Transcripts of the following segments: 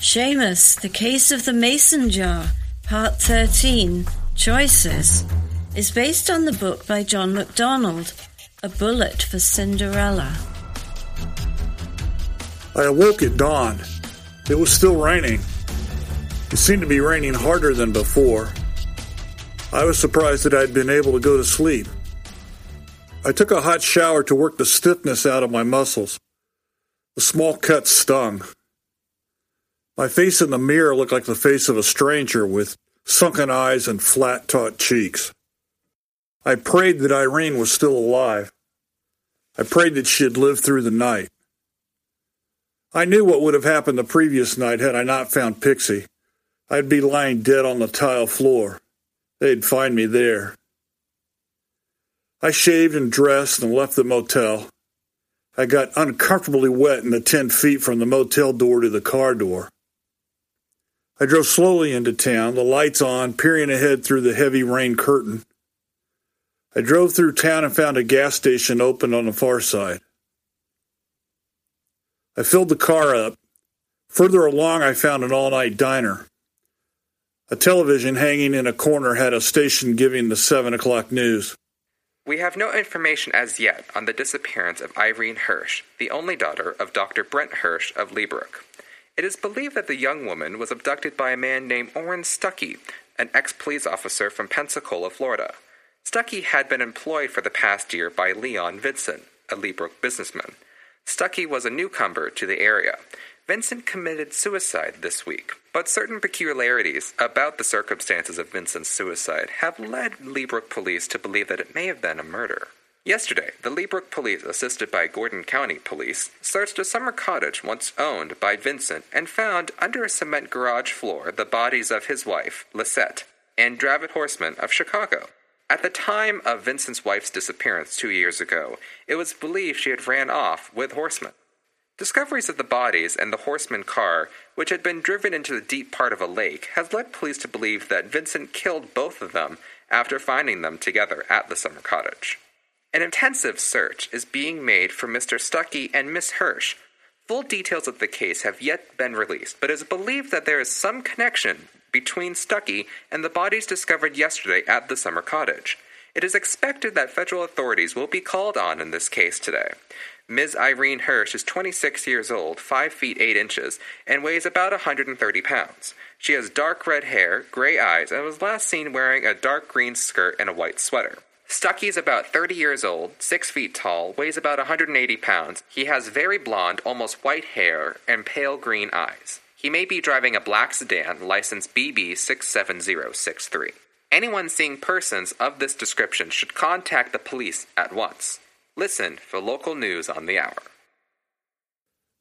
Seamus, The Case of the Mason Jar, Part 13, Choices, is based on the book by John MacDonald, A Bullet for Cinderella. I awoke at dawn. It was still raining. It seemed to be raining harder than before. I was surprised that I had been able to go to sleep. I took a hot shower to work the stiffness out of my muscles. The small cut stung. My face in the mirror looked like the face of a stranger with sunken eyes and flat, taut cheeks. I prayed that Irene was still alive. I prayed that she had lived through the night. I knew what would have happened the previous night had I not found Pixie. I'd be lying dead on the tile floor. They'd find me there. I shaved and dressed and left the motel. I got uncomfortably wet in the 10 feet from the motel door to the car door. I drove slowly into town, the lights on, peering ahead through the heavy rain curtain. I drove through town and found a gas station open on the far side. I filled the car up. Further along, I found an all-night diner. A television hanging in a corner had a station giving the 7 o'clock news. We have no information as yet on the disappearance of Irene Hirsch, the only daughter of Dr. Brent Hirsch of Leebrook. It is believed that the young woman was abducted by a man named Orrin Stuckey, an ex-police officer from Pensacola, Florida. Stuckey had been employed for the past year by Leon Vincent, a Leebrook businessman. Stuckey was a newcomer to the area. Vincent committed suicide this week, but certain peculiarities about the circumstances of Vincent's suicide have led Leebrook police to believe that it may have been a murder. Yesterday, the Leebrook police, assisted by Gordon County Police, searched a summer cottage once owned by Vincent and found under a cement garage floor the bodies of his wife, Lisette, and Dravid Horseman of Chicago. At the time of Vincent's wife's disappearance 2 years ago, it was believed she had ran off with Horseman. Discoveries of the bodies and the Horseman car, which had been driven into the deep part of a lake, has led police to believe that Vincent killed both of them after finding them together at the summer cottage. An intensive search is being made for Mr. Stuckey and Miss Hirsch. Full details of the case have yet been released, but it is believed that there is some connection between Stuckey and the bodies discovered yesterday at the summer cottage. It is expected that federal authorities will be called on in this case today. Ms. Irene Hirsch is 26 years old, 5 feet 8 inches, and weighs about 130 pounds. She has dark red hair, gray eyes, and was last seen wearing a dark green skirt and a white sweater. Stuckey is about 30 years old, 6 feet tall, weighs about 180 pounds. He has very blonde, almost white hair, and pale green eyes. He may be driving a black sedan, license BB67063. Anyone seeing persons of this description should contact the police at once. Listen for local news on the hour.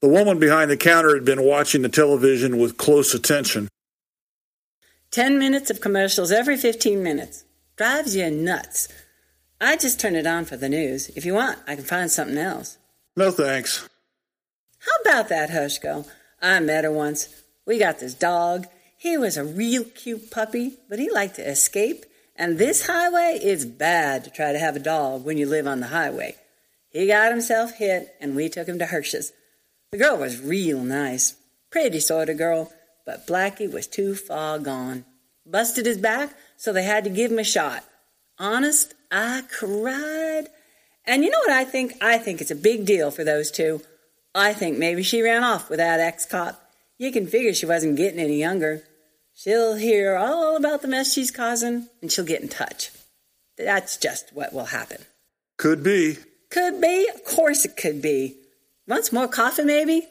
The woman behind the counter had been watching the television with close attention. 10 minutes of commercials every 15 minutes. Drives you nuts. I just turn it on for the news. If you want, I can find something else. No thanks. How about that Hirsch girl? I met her once. We got this dog. He was a real cute puppy, but he liked to escape. And this highway, it's bad to try to have a dog when you live on the highway. He got himself hit, and we took him to Hirsch's. The girl was real nice. Pretty sort of girl, but Blackie was too far gone. Busted his back, so they had to give him a shot. Honest, I cried. And you know what I think? I think it's a big deal for those two. I think maybe she ran off with that ex-cop. You can figure she wasn't getting any younger. She'll hear all about the mess she's causing, and she'll get in touch. That's just what will happen. Could be. Could be? Of course it could be. Once more coffee, maybe?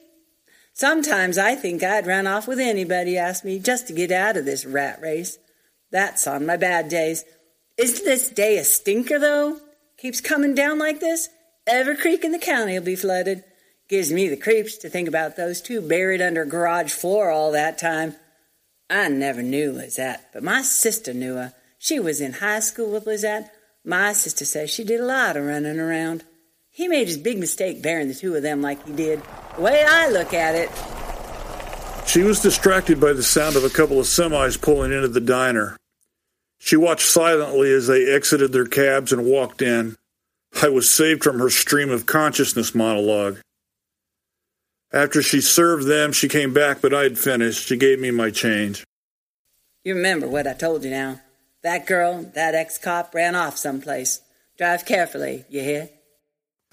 Sometimes I think I'd run off with anybody asked me just to get out of this rat race. That's on my bad days. Isn't this day a stinker, though? Keeps coming down like this. Every creek in the county will be flooded. Gives me the creeps to think about those two buried under a garage floor all that time. I never knew Lisette, but my sister knew her. She was in high school with Lisette. My sister says she did a lot of running around. He made his big mistake burying the two of them like he did, the way I look at it. She was distracted by the sound of a couple of semis pulling into the diner. She watched silently as they exited their cabs and walked in. I was saved from her stream of consciousness monologue. After she served them, she came back, but I had finished. She gave me my change. You remember what I told you now. That girl, that ex-cop, ran off someplace. Drive carefully, you hear?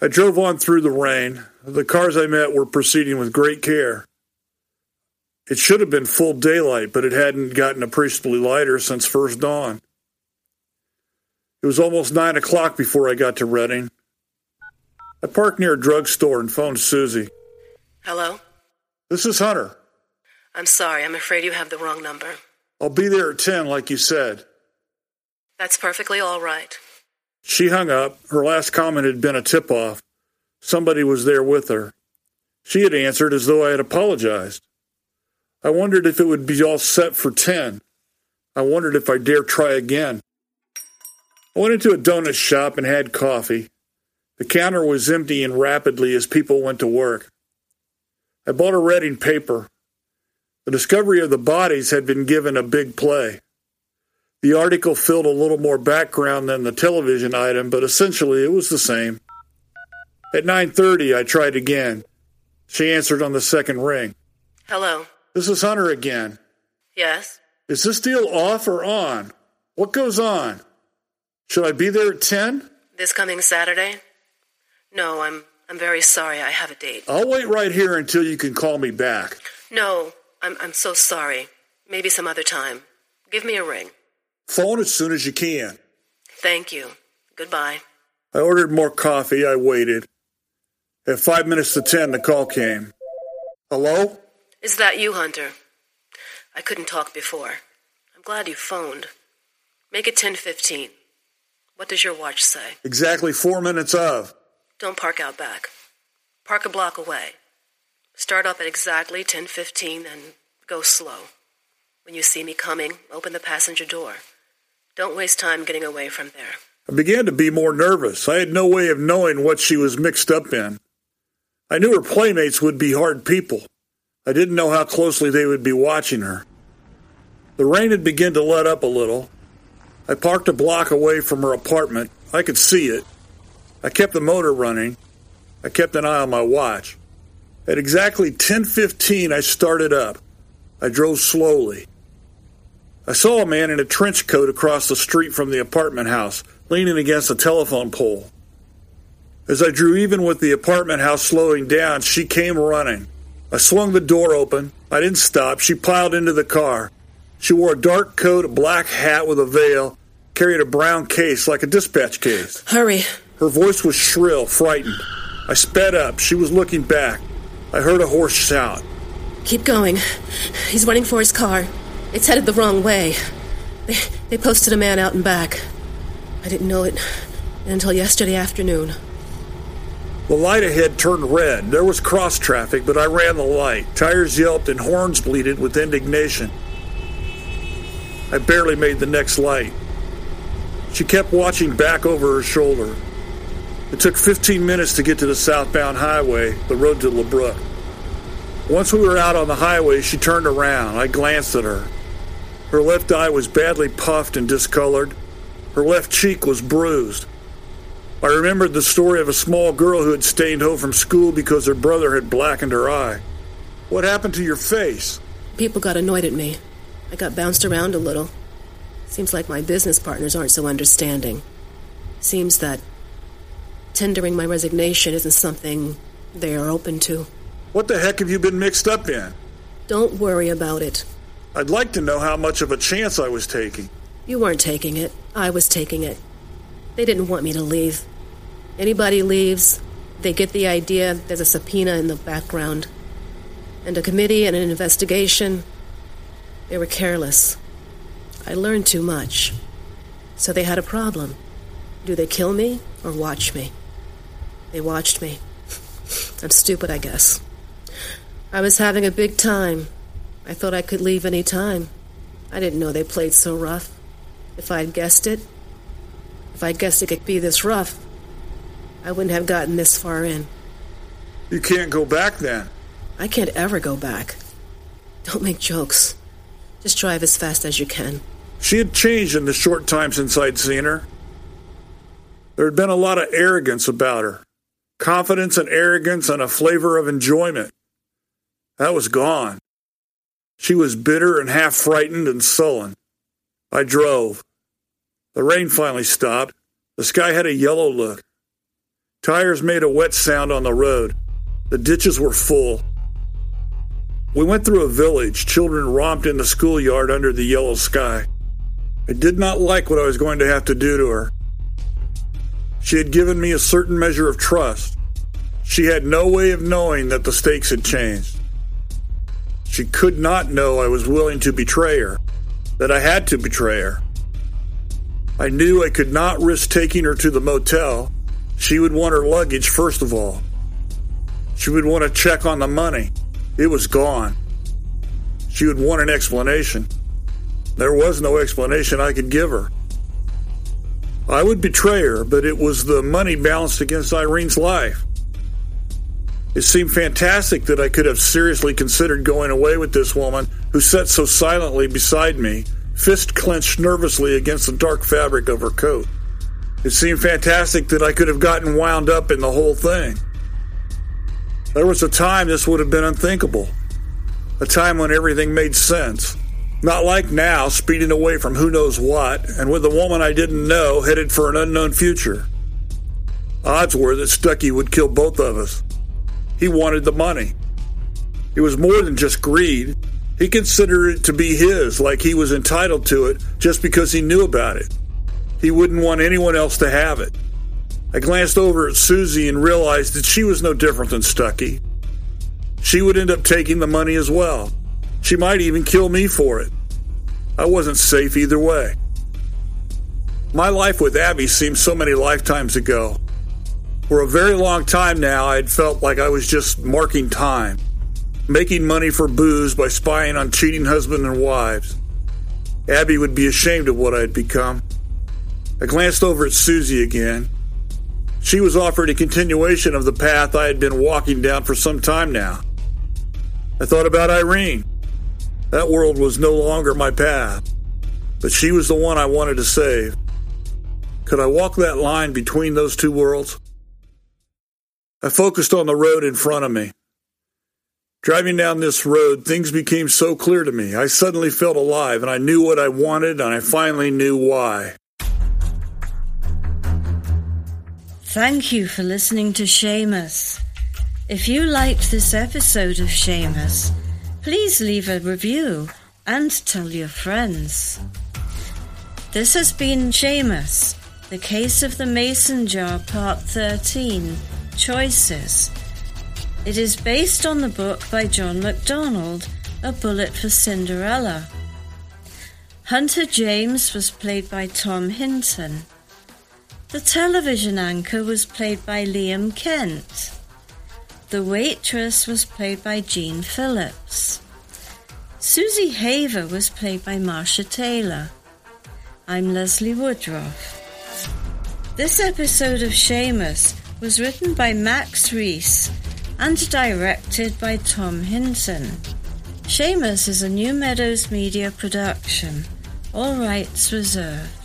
I drove on through the rain. The cars I met were proceeding with great care. It should have been full daylight, but it hadn't gotten appreciably lighter since first dawn. It was almost 9 o'clock before I got to Redding. I parked near a drugstore and phoned Susie. Hello? This is Hunter. I'm sorry, I'm afraid you have the wrong number. I'll be there at 10, like you said. That's perfectly all right. She hung up. Her last comment had been a tip-off. Somebody was there with her. She had answered as though I had apologized. I wondered if it would be all set for 10. I wondered if I dare try again. I went into a donut shop and had coffee. The counter was emptying rapidly as people went to work. I bought a Redding paper. The discovery of the bodies had been given a big play. The article filled a little more background than the television item, but essentially it was the same. At 9:30, I tried again. She answered on the second ring. Hello. This is Hunter again. Yes? Is this deal off or on? What goes on? Should I be there at 10? This coming Saturday? No, I'm very sorry. I have a date. I'll wait right here until you can call me back. No, I'm so sorry. Maybe some other time. Give me a ring. Phone as soon as you can. Thank you. Goodbye. I ordered more coffee. I waited. At 5 minutes to 10, the call came. Hello? Is that you, Hunter? I couldn't talk before. I'm glad you phoned. Make it 10:15. What does your watch say? Exactly 4 minutes of. Don't park out back. Park a block away. Start up at exactly 10:15 and go slow. When you see me coming, open the passenger door. Don't waste time getting away from there. I began to be more nervous. I had no way of knowing what she was mixed up in. I knew her playmates would be hard people. I didn't know how closely they would be watching her. The rain had begun to let up a little. I parked a block away from her apartment. I could see it. I kept the motor running. I kept an eye on my watch. At exactly 10:15, I started up. I drove slowly. I saw a man in a trench coat across the street from the apartment house, leaning against a telephone pole. As I drew even with the apartment house slowing down, she came running. I swung the door open. I didn't stop. She piled into the car. She wore a dark coat, a black hat with a veil, carried a brown case like a dispatch case. Hurry. Her voice was shrill, frightened. I sped up. She was looking back. I heard a hoarse shout. Keep going. He's running for his car. It's headed the wrong way. They posted a man out and back. I didn't know it until yesterday afternoon. The light ahead turned red. There was cross traffic, but I ran the light. Tires yelped and horns bleated with indignation. I barely made the next light. She kept watching back over her shoulder. It took 15 minutes to get to the southbound highway, the road to Leebrook. Once we were out on the highway, she turned around. I glanced at her. Her left eye was badly puffed and discolored. Her left cheek was bruised. I remembered the story of a small girl who had stayed home from school because her brother had blackened her eye. What happened to your face? People got annoyed at me. I got bounced around a little. Seems like my business partners aren't so understanding. Seems that tendering my resignation isn't something they are open to. What the heck have you been mixed up in? Don't worry about it. I'd like to know how much of a chance I was taking. You weren't taking it. I was taking it. They didn't want me to leave. Anybody leaves, they get the idea there's a subpoena in the background. And a committee and an investigation. They were careless. I learned too much. So they had a problem. Do they kill me or watch me? They watched me. I'm stupid, I guess. I was having a big time. I thought I could leave any time. I didn't know they played so rough. If I'd guessed it could be this rough, I wouldn't have gotten this far in. You can't go back then. I can't ever go back. Don't make jokes. Just drive as fast as you can. She had changed in the short time since I'd seen her. There had been a lot of arrogance about her. Confidence and arrogance and a flavor of enjoyment. That was gone. She was bitter and half frightened and sullen. I drove. The rain finally stopped. The sky had a yellow look. Tires made a wet sound on the road. The ditches were full. We went through a village. Children romped in the schoolyard under the yellow sky. I did not like what I was going to have to do to her. She had given me a certain measure of trust. She had no way of knowing that the stakes had changed. She could not know I was willing to betray her, that I had to betray her. I knew I could not risk taking her to the motel. She would want her luggage first of all. She would want to check on the money. It was gone. She would want an explanation. There was no explanation I could give her. I would betray her, but it was the money balanced against Irene's life. It seemed fantastic that I could have seriously considered going away with this woman who sat so silently beside me, fist clenched nervously against the dark fabric of her coat. It seemed fantastic that I could have gotten wound up in the whole thing. There was a time this would have been unthinkable, a time when everything made sense. Not like now, speeding away from who knows what, and with a woman I didn't know headed for an unknown future. Odds were that Stuckey would kill both of us. He wanted the money. It was more than just greed. He considered it to be his, like he was entitled to it just because he knew about it. He wouldn't want anyone else to have it. I glanced over at Susie and realized that she was no different than Stuckey. She would end up taking the money as well. She might even kill me for it. I wasn't safe either way. My life with Abby seemed so many lifetimes ago. For a very long time now, I had felt like I was just marking time, making money for booze by spying on cheating husbands and wives. Abby would be ashamed of what I had become. I glanced over at Susie again. She was offered a continuation of the path I had been walking down for some time now. I thought about Irene. That world was no longer my path, but she was the one I wanted to save. Could I walk that line between those two worlds? I focused on the road in front of me. Driving down this road, things became so clear to me. I suddenly felt alive, and I knew what I wanted, and I finally knew why. Thank you for listening to Seamus. If you liked this episode of Seamus, please leave a review and tell your friends. This has been Seamus, The Case of the Mason Jar, Part 13, Choices. It is based on the book by John MacDonald, A Bullet for Cinderella. Hunter James was played by Tom Hinton. The television anchor was played by Liam Kent. The waitress was played by Jean Phillips. Susie Haver was played by Marcia Taylor. I'm Leslie Woodruff. This episode of Seamus was written by Max Reese and directed by Tom Hinton. Seamus is a New Meadows Media production. All rights reserved.